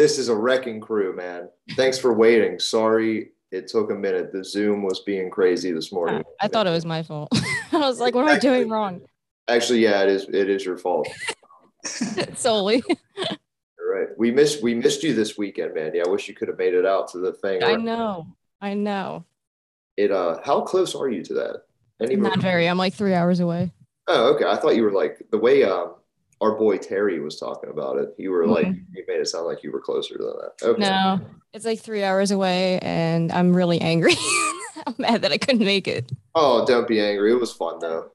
This is a wrecking crew, man. Thanks for waiting. Sorry it took a minute. The Zoom was being crazy this morning. I thought it was my fault. I was like, what am I doing wrong? Actually, yeah, it is your fault. Solely. Right. We missed you this weekend, man. Yeah, I wish you could have made it out to the thing. I know. How close are you to that? Not very. I'm like 3 hours away. Oh, okay. I thought you were like the way our boy Terry was talking about it. You were like, you made it sound like you were closer than that. Okay. No, it's like 3 hours away, and I'm really angry. I'm mad that I couldn't make it. Oh, don't be angry. It was fun though.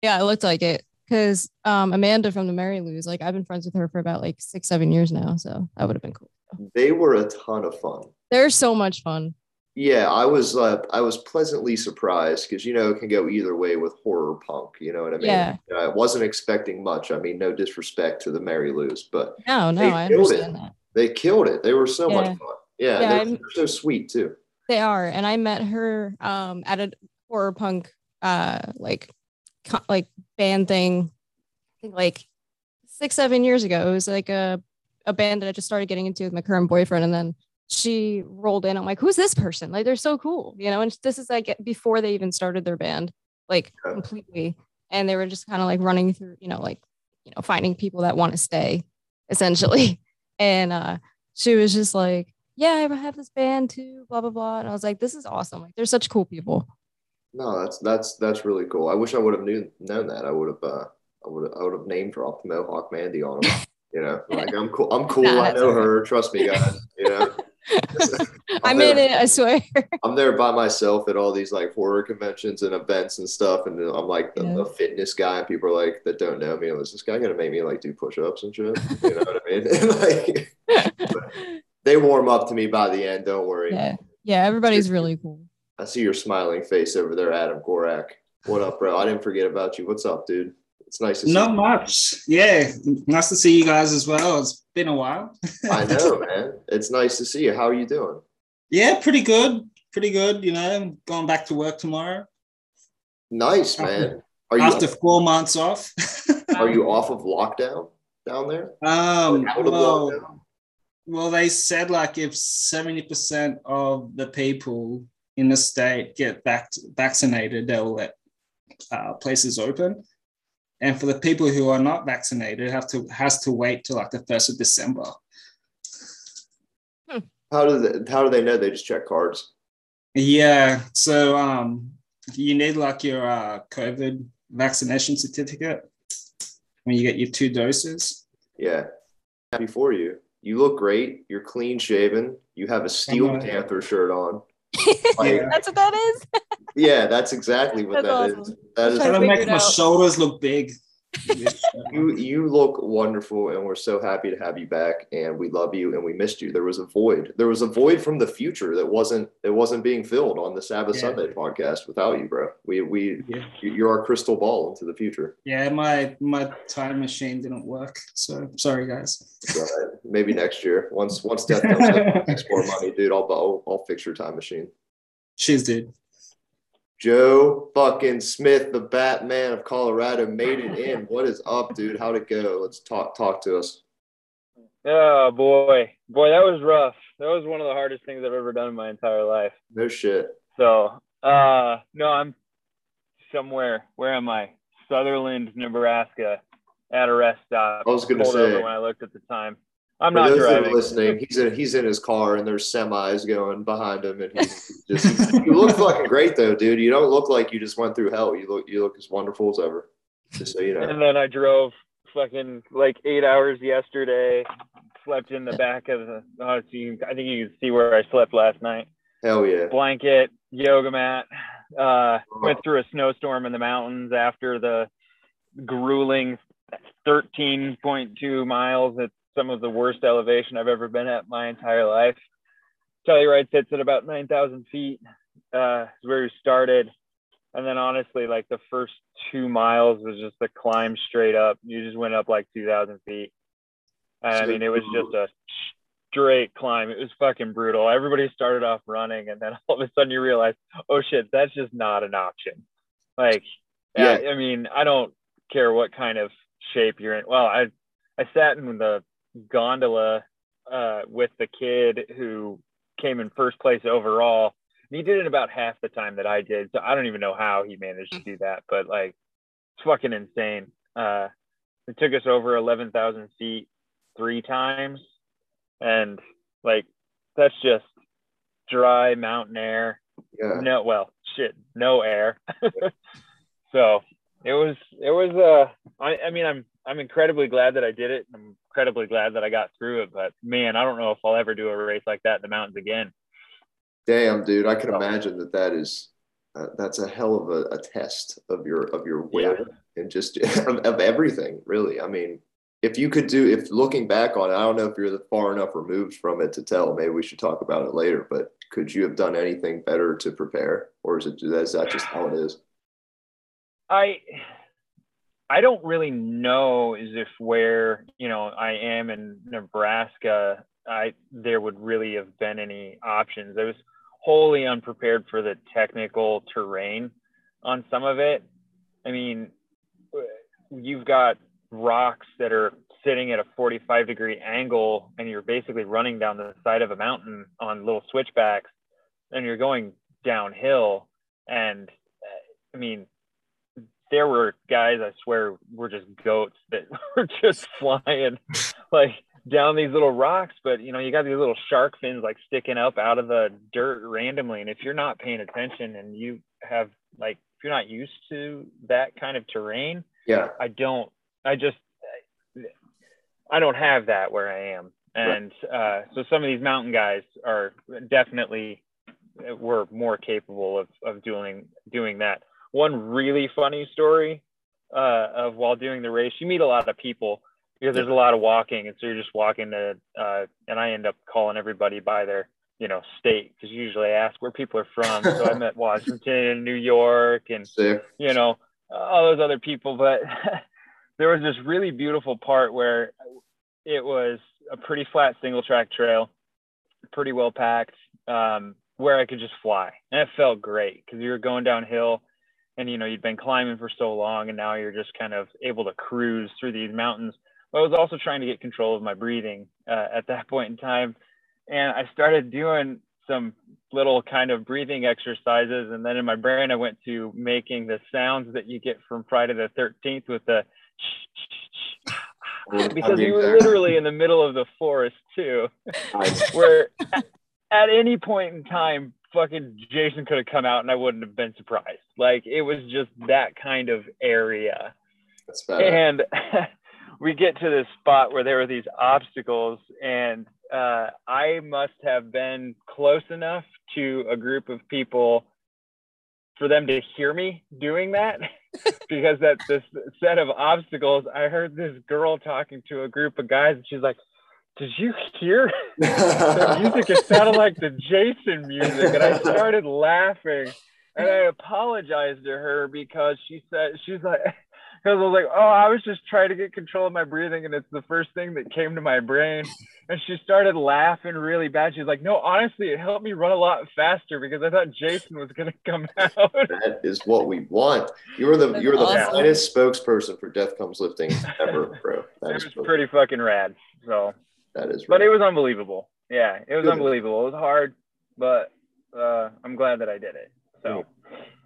Yeah, it looked like it because Amanda from the Mary Lou's, like I've been friends with her for about like 6-7 years now, so that would have been cool. They were a ton of fun. They're so much fun. Yeah, I was pleasantly surprised because, you know, it can go either way with horror punk, you know what I mean? Yeah. I wasn't expecting much. I mean, no disrespect to the Mary Lou's, but no, I understand that. They killed it. They were so much fun. Yeah, yeah, they're so sweet too. They are, and I met her at a horror punk like band thing, I think like 6-7 years ago. It was like a band that I just started getting into with my current boyfriend, and then she rolled in. I'm like, who's this person? Like, they're so cool, you know? And this is like before they even started their band, like completely. And they were just kind of like running through, you know, like, you know, finding people that want to stay essentially. And she was just like, yeah, I have this band too, blah, blah, blah. And I was like, this is awesome. Like, they're such cool people. No, that's really cool. I wish I would have known that. I would have name dropped Mohawk Mandy on them. You know, like I'm cool. Nah, I know her. Trust me, guys. You know. I'm in it, I swear. I'm there by myself at all these like horror conventions and events and stuff, and I'm like the fitness guy, and people are like that don't know me. Is this guy gonna make me like do push-ups and shit? You know what I mean? They warm up to me by the end. Don't worry. Yeah, everybody's really cool. I see your smiling face over there, Adam Gorak. What up, bro? I didn't forget about you. What's up, dude? It's nice to see you. Not much. Yeah, nice to see you guys as well. It's been a while. I know, man. It's nice to see you. How are you doing? Yeah, pretty good. Pretty good. You know, I'm going back to work tomorrow. Nice, man. After 4 months off. Are you off of lockdown down there? Well, they said like if 70% of the people in the state get vaccinated, they'll let places open. And for the people who are not vaccinated, has to wait till like the 1st of December. How do they know? They just check cards. Yeah, so you need like your COVID vaccination certificate when you get your 2 doses. Yeah, happy for you. You look great. You're clean shaven. You have a Steel Panther shirt on. Like, that's what that is. Yeah, that's exactly what that is. That is gonna make my shoulders look big. You look wonderful, and we're so happy to have you back. And we love you, and we missed you. There was a void. There was a void from the future that wasn't being filled on the Sabbath Sunday podcast without you, bro. You're our crystal ball into the future. Yeah, my time machine didn't work, so sorry, guys. Right. Maybe next year, once Death Comes up, makes more money, dude. I'll fix your time machine. Cheers, dude. Joe fucking Smith, the Batman of Colorado, made it in. What is up, dude? How'd it go? Let's talk to us. Oh, boy, that was rough. That was one of the hardest things I've ever done in my entire life. No shit. So, no, I'm somewhere. Where am I? Sutherland, Nebraska, at a rest stop. I was going to say. When I looked at the time, I'm not driving. For those that are listening, he's in his car, and there's semis going behind him, and he's just. You look fucking great, though, dude. You don't look like you just went through hell. You look as wonderful as ever. Just so you know. And then I drove fucking like 8 hours yesterday. Slept in the back of the. Oh, I think you can see where I slept last night. Hell yeah. Blanket, yoga mat. Went through a snowstorm in the mountains after the grueling 13.2 miles at some of the worst elevation I've ever been at my entire life. Telluride sits at about 9,000 feet is where we started. And then honestly, like the first 2 miles was just the climb straight up. You just went up like 2,000 feet. I mean, it was just a straight climb. It was fucking brutal. Everybody started off running, and then all of a sudden you realize, oh shit, that's just not an option. Like, yeah. I mean, I don't care what kind of shape you're in. Well, I sat in the gondola with the kid who came in first place overall. He did it about half the time that I did, so I don't even know how he managed to do that, but like, it's fucking insane. It took us over 11,000 feet 3 times, and like, that's just dry mountain air. Yeah. No, well, shit, no air. So it was I mean, I'm incredibly glad that I did it. I'm incredibly glad that I got through it, but man, I don't know if I'll ever do a race like that in the mountains again. Damn, dude, I can imagine that's a hell of a test of your will, yeah, and just of everything, really. I mean, if looking back on it, I don't know if you're far enough removed from it to tell, maybe we should talk about it later, but could you have done anything better to prepare, or is that just how it is? I don't really know as if where, you know, I am in Nebraska, there would really have been any options. I was wholly unprepared for the technical terrain on some of it. I mean, you've got rocks that are sitting at a 45-degree angle, and you're basically running down the side of a mountain on little switchbacks, and you're going downhill. And I mean, there were guys, I swear, were just goats that were just flying like down these little rocks. But you know, you got these little shark fins like sticking up out of the dirt randomly, and if you're not paying attention and you have like, if you're not used to that kind of terrain, yeah, I don't have that where I am, and right. So some of these mountain guys are definitely were more capable of doing that. One really funny story of while doing the race, you meet a lot of people because there's a lot of walking, and so you're just walking to, and I end up calling everybody by their, you know, state, because you usually ask where people are from. So I met Washington, New York, and sick, you know, all those other people. But there was this really beautiful part where it was a pretty flat single track trail, pretty well packed, where I could just fly, and it felt great because you were going downhill. And, you know, you'd been climbing for so long, and now you're just kind of able to cruise through these mountains. But I was also trying to get control of my breathing at that point in time. And I started doing some little kind of breathing exercises. And then in my brain, I went to making the sounds that you get from Friday the 13th with the because you were literally in the middle of the forest, too, where at any point in time, fucking Jason could have come out and I wouldn't have been surprised. Like, it was just that kind of area. That's bad. And we get to this spot where there were these obstacles, and I must have been close enough to a group of people for them to hear me doing that, because at this set of obstacles, I heard this girl talking to a group of guys, and she's like, "Did you hear the music? It sounded like the Jason music." And I started laughing, and I apologized to her because because I was like, "Oh, I was just trying to get control of my breathing, and it's the first thing that came to my brain." And she started laughing really bad. She's like, "No, honestly, it helped me run a lot faster because I thought Jason was going to come out." That is what we want. You're the finest spokesperson for Death Comes Lifting ever, bro. That was pretty fucking rad. So. That is right. But it was unbelievable. Yeah, it was unbelievable. It was hard, but I'm glad that I did it. So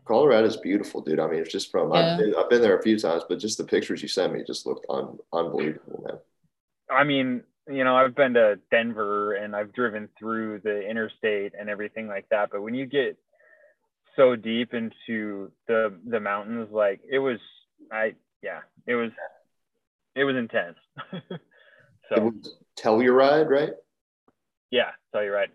Colorado's beautiful, dude. I mean, it's just from I've been there a few times, but just the pictures you sent me just looked unbelievable, man. I mean, you know, I've been to Denver and I've driven through the interstate and everything like that, but when you get so deep into the mountains, like it was intense. So. It was Telluride, right? Yeah, Telluride.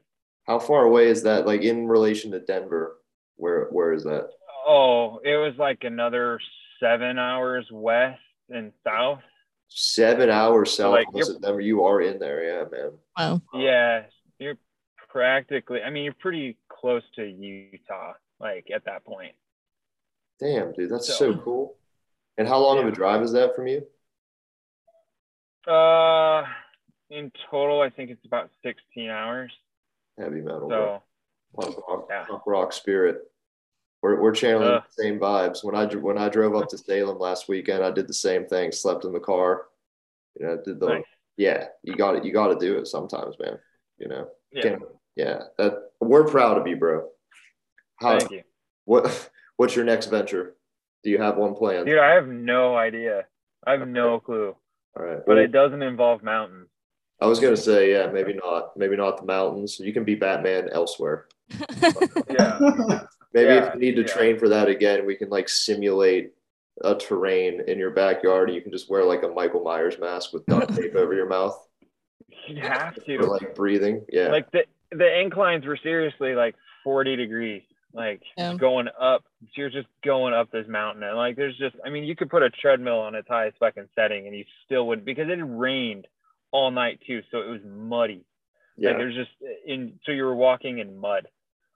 How far away is that, like, in relation to Denver? Where is that? Oh, it was like another 7 hours west and south. 7 hours south, so of Denver. You are in there, yeah, man. Wow. Yeah, you're you're pretty close to Utah, like, at that point. Damn, dude, that's so cool. And how long of a drive is that from you? In total, I think it's about 16 hours. Heavy metal. So, punk rock spirit. We're channeling the same vibes. When I drove up to Salem last weekend, I did the same thing. Slept in the car. You know, did the yeah, you got to do it sometimes, man. You know. Yeah. Yeah. We're proud of you, bro. Thank you. What's your next venture? Do you have one planned? Dude, I have no idea. I have no clue. All right. But it doesn't involve mountains. I was gonna say, yeah, maybe not. Maybe not the mountains. You can be Batman elsewhere. Yeah. Maybe if you need to train for that again, we can like simulate a terrain in your backyard, and you can just wear like a Michael Myers mask with duct tape over your mouth. You have to. For, like, breathing. Yeah. Like the inclines were seriously like 40 degrees. Like going up, you're just going up this mountain, and like there's just, I mean, you could put a treadmill on its highest fucking setting, and you still would, because it rained all night too, so it was muddy. Yeah. Like there's just so you were walking in mud,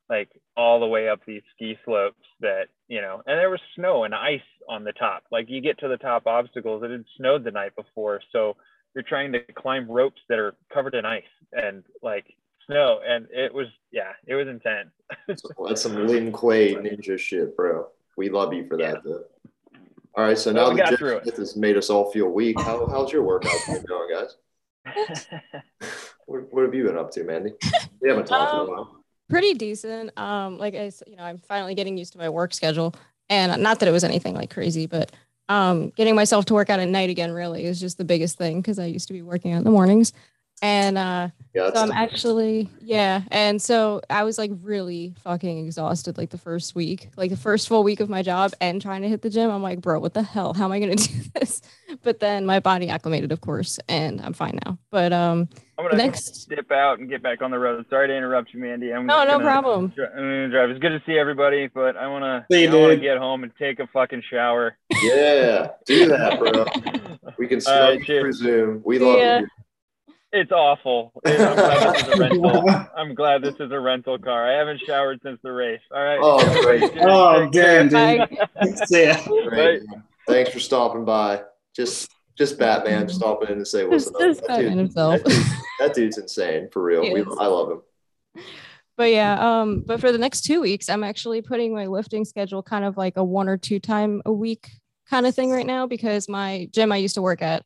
like all the way up these ski slopes that, you know, and there was snow and ice on the top. Like you get to the top obstacles, it had snowed the night before, so you're trying to climb ropes that are covered in ice and like snow, and it was, yeah, it was intense. That's some Lin Kuei ninja shit, bro. We love you for that, though. All right, so now that Jeff has made us all feel weak, how's your workout been going, guys? What have you been up to, Mandy? We haven't talked in a while. Pretty decent. Like I, you know, I'm finally getting used to my work schedule, and not that it was anything like crazy, but getting myself to work out at night again really is just the biggest thing, because I used to be working out in the mornings. And so I'm actually, yeah. And so I was like really fucking exhausted like the first week, like the first full week of my job and trying to hit the gym. I'm like, bro, what the hell? How am I going to do this? But then my body acclimated, of course, and I'm fine now. But I'm going to dip out and get back on the road. Sorry to interrupt you, Mandy. No problem. I'm going to drive. It's good to see everybody, but I want to get home and take a fucking shower. Yeah, do that, bro. We can slide through Zoom. We love you. It's awful. I'm glad this is a rental. I'm glad this is a rental car. I haven't showered since the race. All right. Oh, great. Oh, damn, dude. Great. Thanks for stopping by. Just Batman stopping in to say what's up. That dude's insane, for real. I love him. But yeah, but for the next 2 weeks, I'm actually putting my lifting schedule kind of like a 1 or 2 time a week kind of thing right now, because my gym I used to work at,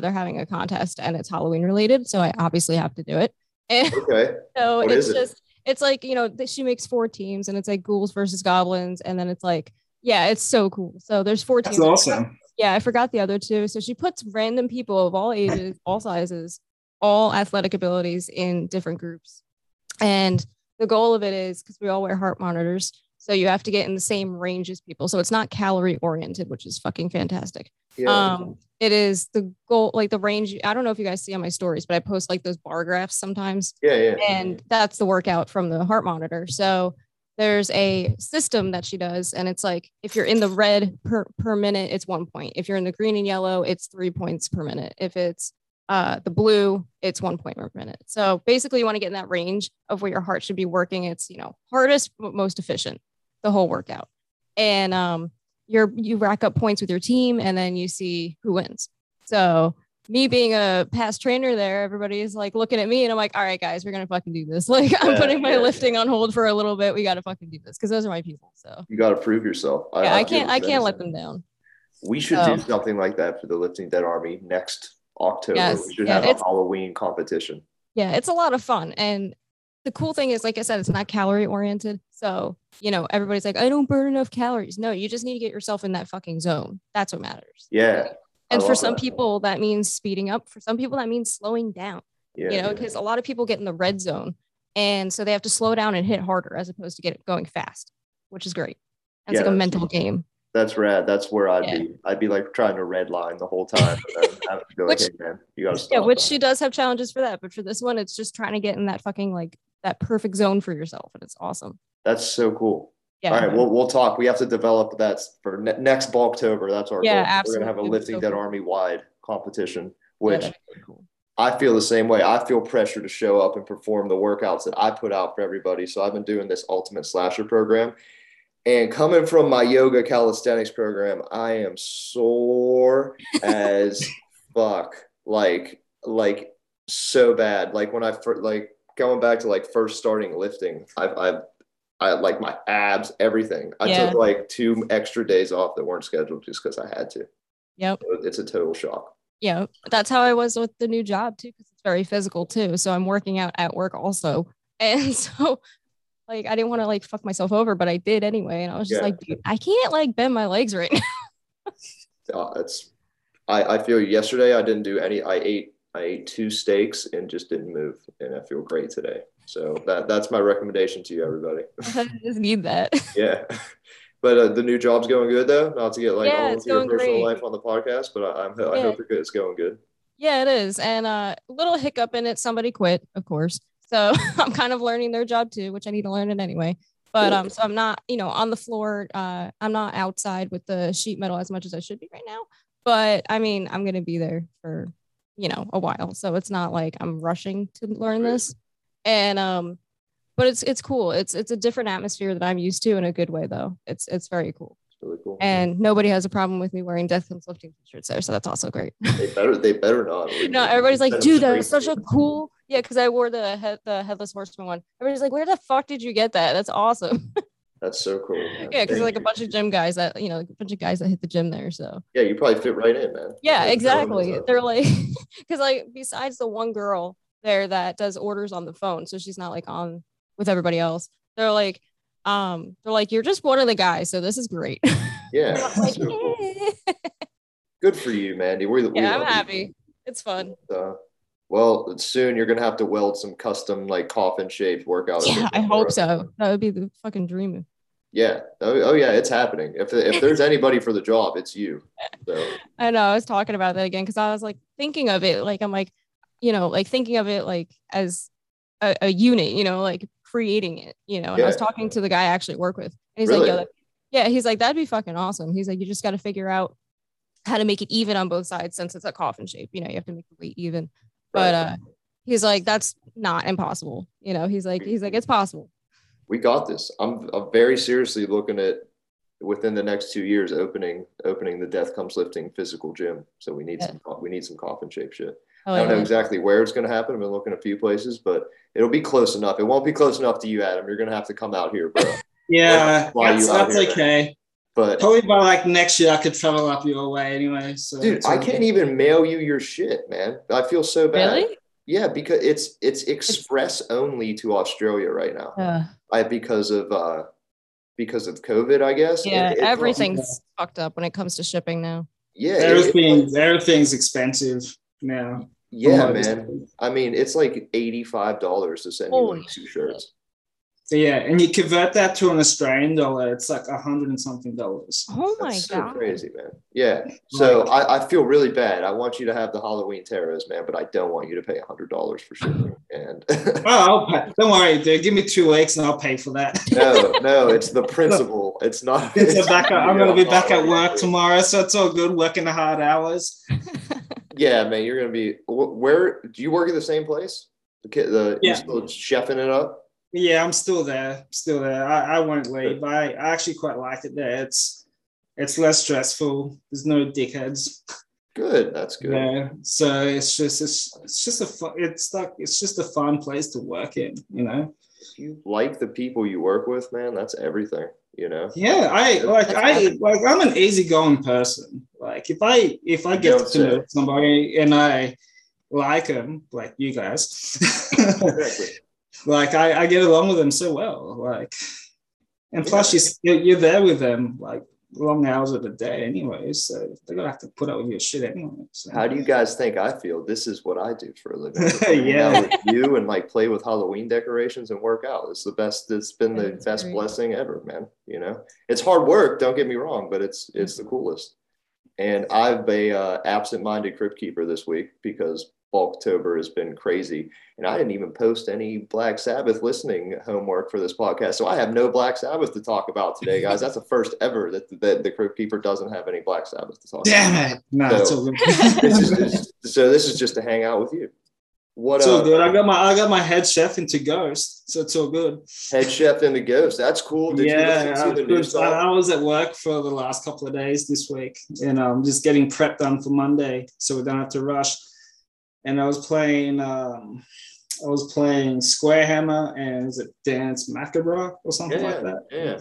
they're having a contest and it's Halloween related, so I obviously have to do it. And okay. So what it's just, it's like, you know, she makes 4 teams, and it's like ghouls versus goblins, and then it's like, yeah, it's so cool. So there's 4 teams. That's awesome. Yeah, I forgot the other 2. So she puts random people of all ages, all sizes, all athletic abilities in different groups, and the goal of it is, because we all wear heart monitors, so you have to get in the same range as people. So it's not calorie oriented, which is fucking fantastic. Yeah. It is the goal, like the range. I don't know if you guys see on my stories, but I post like those bar graphs sometimes. Yeah. And that's the workout from the heart monitor. So there's a system that she does, and it's like, if you're in the red per minute, it's 1 point. If you're in the green and yellow, it's 3 points per minute. If it's the blue, it's 1 point per minute. So basically, you want to get in that range of where your heart should be working. It's, you know, hardest, but most efficient, the whole workout. And you rack up points with your team, and then you see who wins. So me being a past trainer there, everybody's like looking at me, and I'm like, all right, guys, we're going to fucking do this. Like, I'm putting my lifting on hold for a little bit. We got to fucking do this, because those are my people. So you got to prove yourself. Yeah, I can't let them down. We should do something like that for the Lifting Dead Army next October. Yes, we should have a Halloween competition. Yeah, it's a lot of fun. And the cool thing is, like I said, it's not calorie oriented. So, you know, everybody's like, I don't burn enough calories. No, you just need to get yourself in that fucking zone. That's what matters. Yeah. And for some people, that means speeding up. For some people, that means slowing down, you know, because a lot of people get in the red zone, and so they have to slow down and hit harder as opposed to get it going fast, which is great. It's like a mental game. That's rad. That's where I'd be. I'd be like trying to red line the whole time. Which, hey, man, you gotta stop. Yeah, which she does have challenges for that. But for this one, it's just trying to get in that fucking like that perfect zone for yourself. And it's awesome. That's so cool. Yeah. All right. We'll talk. We have to develop that for next Bulktober. That's our goal. Absolutely. We're going to have a Lifting Dead Army wide competition, which cool. I feel the same way. I feel pressure to show up and perform the workouts that I put out for everybody. So I've been doing this Ultimate Slasher program, and coming from my yoga calisthenics program, I am sore as fuck. Like so bad. Like when I going back to like first starting lifting, I like my abs, everything. I took like 2 extra days off that weren't scheduled just because I had to. Yep. It's a total shock. you know, that's how I was with the new job too, because it's very physical too. So I'm working out at work also. And so like, I didn't want to like fuck myself over, but I did anyway. And I was just like, dude, I can't like bend my legs right now. I feel yesterday I didn't do any, I ate 2 steaks and just didn't move, and I feel great today. So that's my recommendation to you, everybody. I just need that. Yeah. But the new job's going good though. Not to get like all of your personal life on the podcast, but I hope it's going good. Yeah, it is. And a little hiccup in it. Somebody quit, of course. So I'm kind of learning their job too, which I need to learn it anyway. But so I'm not, you know, on the floor. I'm not outside with the sheet metal as much as I should be right now. But I mean, I'm going to be there for, you know, a while. So it's not like I'm rushing to learn this. And but it's cool. It's a different atmosphere that I'm used to in a good way, though. It's very cool. It's really cool. And nobody has a problem with me wearing Death Comes Lifting t-shirts there. So that's also great. They better not. No, everybody's like, dude, that is such a cool. Yeah, because I wore the Headless Horseman one. Everybody's like, where the fuck did you get that? That's awesome. That's so cool, man. Yeah, because like a bunch of gym guys that, you know, a bunch of guys that hit the gym there. So yeah, you probably fit right in, man. Yeah, exactly. They're like, because like besides the one girl there that does orders on the phone, so she's not like on with everybody else. They're like, you're just one of the guys, so this is great. Yeah. Like, so cool. Good for you, Mandy. I'm happy. It's fun. Well, soon you're going to have to weld some custom like coffin shaped workouts. Yeah, I hope so. That would be the fucking dream. Yeah. Oh yeah. It's happening. If there's anybody for the job, it's you. So. I know. I was talking about that again, cause I was like thinking of it. Like, I'm like, you know, like thinking of it, like as a unit, you know, like creating it, you know, and I was talking to the guy I actually work with, and he's really? Like, yo, he's like, that'd be fucking awesome. He's like, you just got to figure out how to make it even on both sides, since it's a coffin shape, you know, you have to make the weight even. But he's like, that's not impossible. You know, he's like, it's possible. We got this. I'm very seriously looking at within the next 2 years, opening the Death Comes Lifting physical gym. So we need some coffin shape shit. I don't know exactly where it's going to happen. I've been looking at a few places, but it'll be close enough. It won't be close enough to you, Adam. You're going to have to come out here, bro. Yeah, that's okay. But probably by like next year, I could travel up your way anyway. So dude, I can't even mail you your shit, man. I feel so bad. Really? Yeah, because it's express only to Australia right now. Because of COVID, I guess. Yeah, everything's fucked up when it comes to shipping now. Yeah, everything's expensive now. Yeah, man. I mean, it's like $85 to send you like 2 shirts. So yeah, and you convert that to an Australian dollar, it's like $100 and something. Oh my That's so god, crazy, man! Yeah, so I feel really bad. I want you to have the Halloween terrors, man, but I don't want you to pay $100 for shipping. And I'll pay. Don't worry, dude. Give me 2 weeks and I'll pay for that. No, it's the principle. It's not. It's back. I'm gonna be back at work tomorrow, so it's all good. Working the hard hours. Yeah, man, you're gonna be. Where do you work at the same place? You're still chefing it up. Yeah, I'm still there. I won't leave. I actually quite like it there. It's less stressful. There's no dickheads. Good. That's good. Yeah. So it's just a fun place to work in, you know. If you like the people you work with, man, that's everything, you know. Yeah, I'm an easygoing person. Like if I get to know somebody and I like them, like you guys. Exactly. Like I get along with them so well, like, and plus you're there with them like long hours of the day anyway, so they're gonna have to put up with your shit anyway. So. How do you guys think I feel? This is what I do for a living. Yeah, with you and like play with Halloween decorations and work out. It's the best. It's been the best blessing ever, man. You know, it's hard work. Don't get me wrong, but it's the coolest. And I've been absent-minded crypt keeper this week because Bulktober has been crazy, and I didn't even post any Black Sabbath listening homework for this podcast, so I have no Black Sabbath to talk about today, guys. That's the first ever that the Crypt Keeper doesn't have any Black Sabbath to talk about. Damn it! No, so, it's all good. This is just to hang out with you. What? It's all good. I got my head chef into Ghost, so it's all good. Head chef into Ghost. That's cool. I was at work for the last couple of days this week, and I'm just getting prep done for Monday, so we don't have to rush. And I was playing Square Hammer and is it Dance Macabre or something like that? Yeah.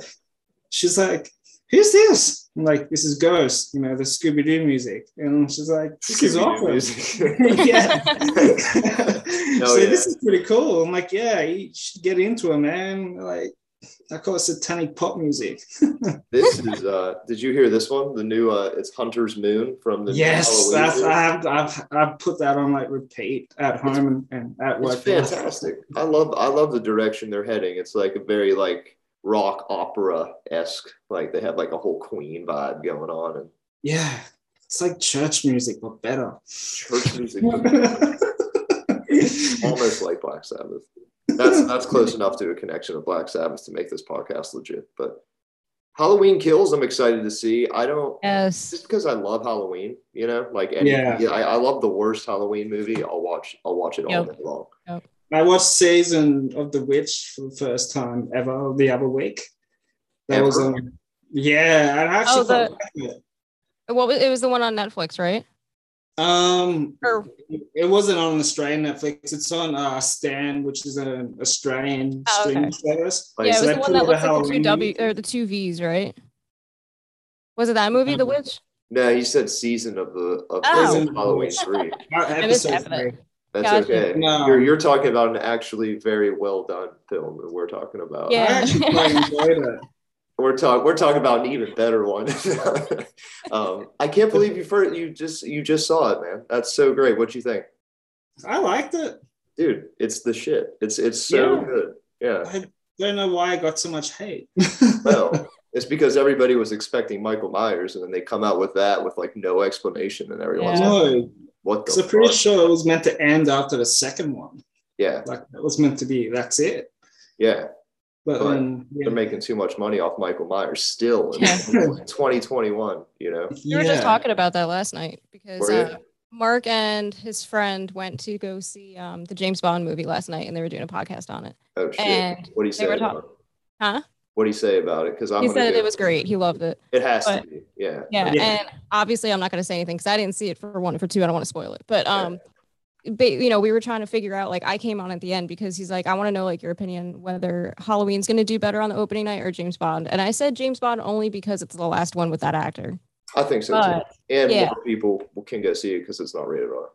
She's like, who's this? I'm like, this is Ghost, you know, the Scooby-Doo music. And she's like, this is awkward. Yeah. This is pretty cool. I'm like, yeah, you should get into it, man. Like, I call it satanic pop music. This is, did you hear this one? The new, it's Hunter's Moon from the I've put that on like repeat at home and at work. It's fantastic. I love the direction they're heading. It's like a very like rock opera-esque, like they have like a whole Queen vibe going on. And yeah, it's like church music, but better. Church music. Almost like Black Sabbath. That's close enough to a connection of Black Sabbath to make this podcast legit. But Halloween Kills, I'm excited to see. Just because I love Halloween, you know, like I love the worst Halloween movie. I'll watch it all day long. Yep. I watched Season of the Witch for the first time ever the other week. It was the one on Netflix, right? It wasn't on Australian Netflix. It's on Stan, which is an Australian streaming service. Yeah, so it was the one that looks like the two V's, right? Was it that movie, The Witch? No, he said Season of the Halloween 3. Episode 3. That's okay. No. You're talking about an actually very well done film that we're talking about. Yeah. I actually quite enjoyed it. We're talking about an even better one. I can't believe you just saw it, man. That's so great. What do you think? I liked it, dude. It's the shit. It's so good. Yeah. I don't know why I got so much hate. Well, it's because everybody was expecting Michael Myers, and then they come out with that with like no explanation, and everyone's like, "What the fuck?" So pretty sure it was meant to end after the second one. Yeah, like that was meant to be. That's it. Yeah. But they're making too much money off Michael Myers still in 2021, you know? We were just talking about that last night because Mark and his friend went to go see the James Bond movie last night, and they were doing a podcast on it. Oh, shit. And what do you say about it? Huh? What do you say about it? He said it was great. He loved it. It has to be, yeah. And obviously I'm not going to say anything because I didn't see it for one, for two. I don't want to spoil it. But you know, we were trying to figure out, like, I came on at the end because he's like, I want to know, like, your opinion whether Halloween's going to do better on the opening night or James Bond. And I said James Bond only because it's the last one with that actor. I think so, too. And more people can go see it because it's not rated R.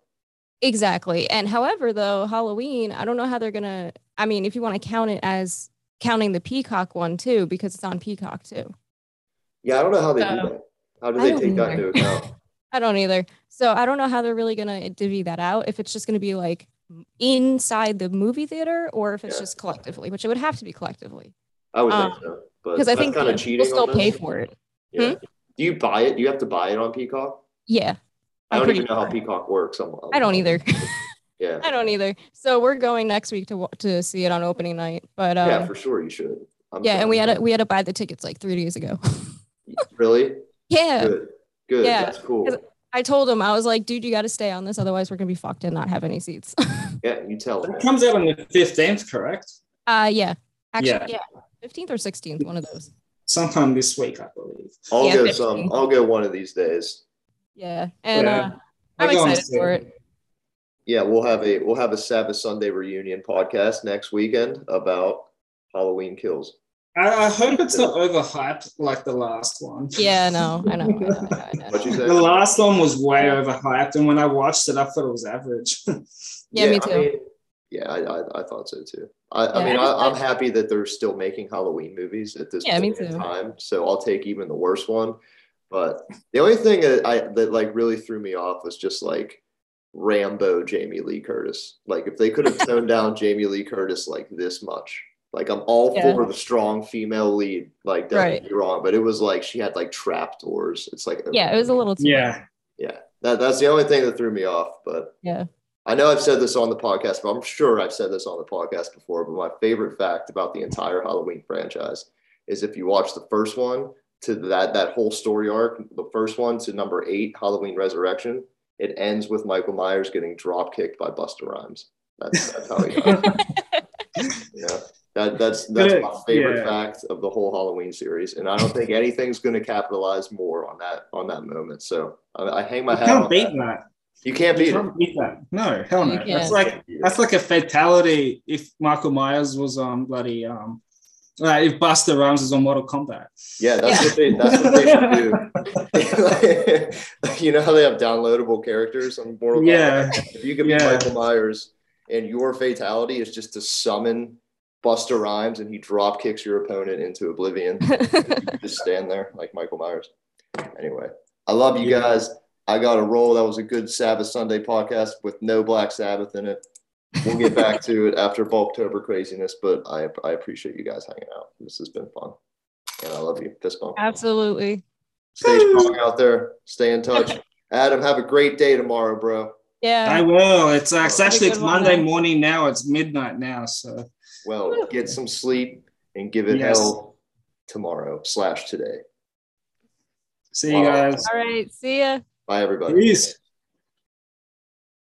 Exactly. And however, though, Halloween, I don't know how they're going to... I mean, if you want to count it as counting the Peacock one, too, because it's on Peacock, too. Yeah, I don't know how they do that. How do they take that into account? I don't either. So I don't know how they're really going to divvy that out. If it's just going to be like inside the movie theater or if it's just collectively, which it would have to be collectively. I would think so. Because I think people still pay for it. Yeah. Hmm? Do you buy it? Do you have to buy it on Peacock? Yeah. I don't even know how Peacock works. I don't either. Yeah. I don't either. So we're going next week to see it on opening night. But yeah, for sure you should. And we had to buy the tickets like 3 days ago. Really? Yeah. Good. Yeah. That's cool. I told him, I was like, dude, you got to stay on this. Otherwise, we're going to be fucked and not have any seats. Yeah, you tell him. It comes out on the 15th, correct? Yeah. Actually, 15th or 16th, one of those. Sometime this week, I believe. I'll go one of these days. Yeah, and I'm excited for it. Yeah, we'll have a Sabbath Sunday reunion podcast next weekend about Halloween Kills. I hope it's not overhyped like the last one. Yeah, no, I know. What'd you say? The last one was way overhyped, and when I watched it, I thought it was average. Yeah, me too. I thought so too. I'm happy that they're still making Halloween movies at this point in time, so I'll take even the worst one. But the only thing that like really threw me off was just like Rambo Jamie Lee Curtis. Like if they could have toned down Jamie Lee Curtis like this much. Like, I'm all for the strong female lead. Like, don't get me wrong. But it was like she had, like, trap doors. It's like... Yeah, it was a little... Too Yeah. That's the only thing that threw me off. But yeah, I know I've said this on the podcast, but I'm sure I've said this on the podcast before. But my favorite fact about the entire Halloween franchise is if you watch the first one to that whole story arc, the first one to number 8, Halloween Resurrection, it ends with Michael Myers getting drop-kicked by Busta Rhymes. That's how he got it. Yeah. That's my favorite fact of the whole Halloween series, and I don't think anything's going to capitalize more on that moment. So I hang my hat. You can't beat that. No, hell no. That's like a fatality. If Michael Myers was on bloody if Busta Rhymes is on Mortal Kombat. Yeah, that's what they do. Like, you know how they have downloadable characters on Mortal Kombat? If you could be Michael Myers and your fatality is just to summon Busta Rhymes and he drop kicks your opponent into oblivion. You just stand there like Michael Myers. Anyway, I love you guys. I got a roll. That was a good Sabbath Sunday podcast with no Black Sabbath in it. We'll get back to it after Bulktober craziness, but I appreciate you guys hanging out. This has been fun. And I love you. Fist bump. Absolutely. Stay strong out there. Stay in touch. Adam, have a great day tomorrow, bro. Yeah. I will. It's actually Monday morning now. It's midnight now. So well, get some sleep and give it hell tomorrow/today. See you guys. All right. See ya. Bye, everybody. Peace.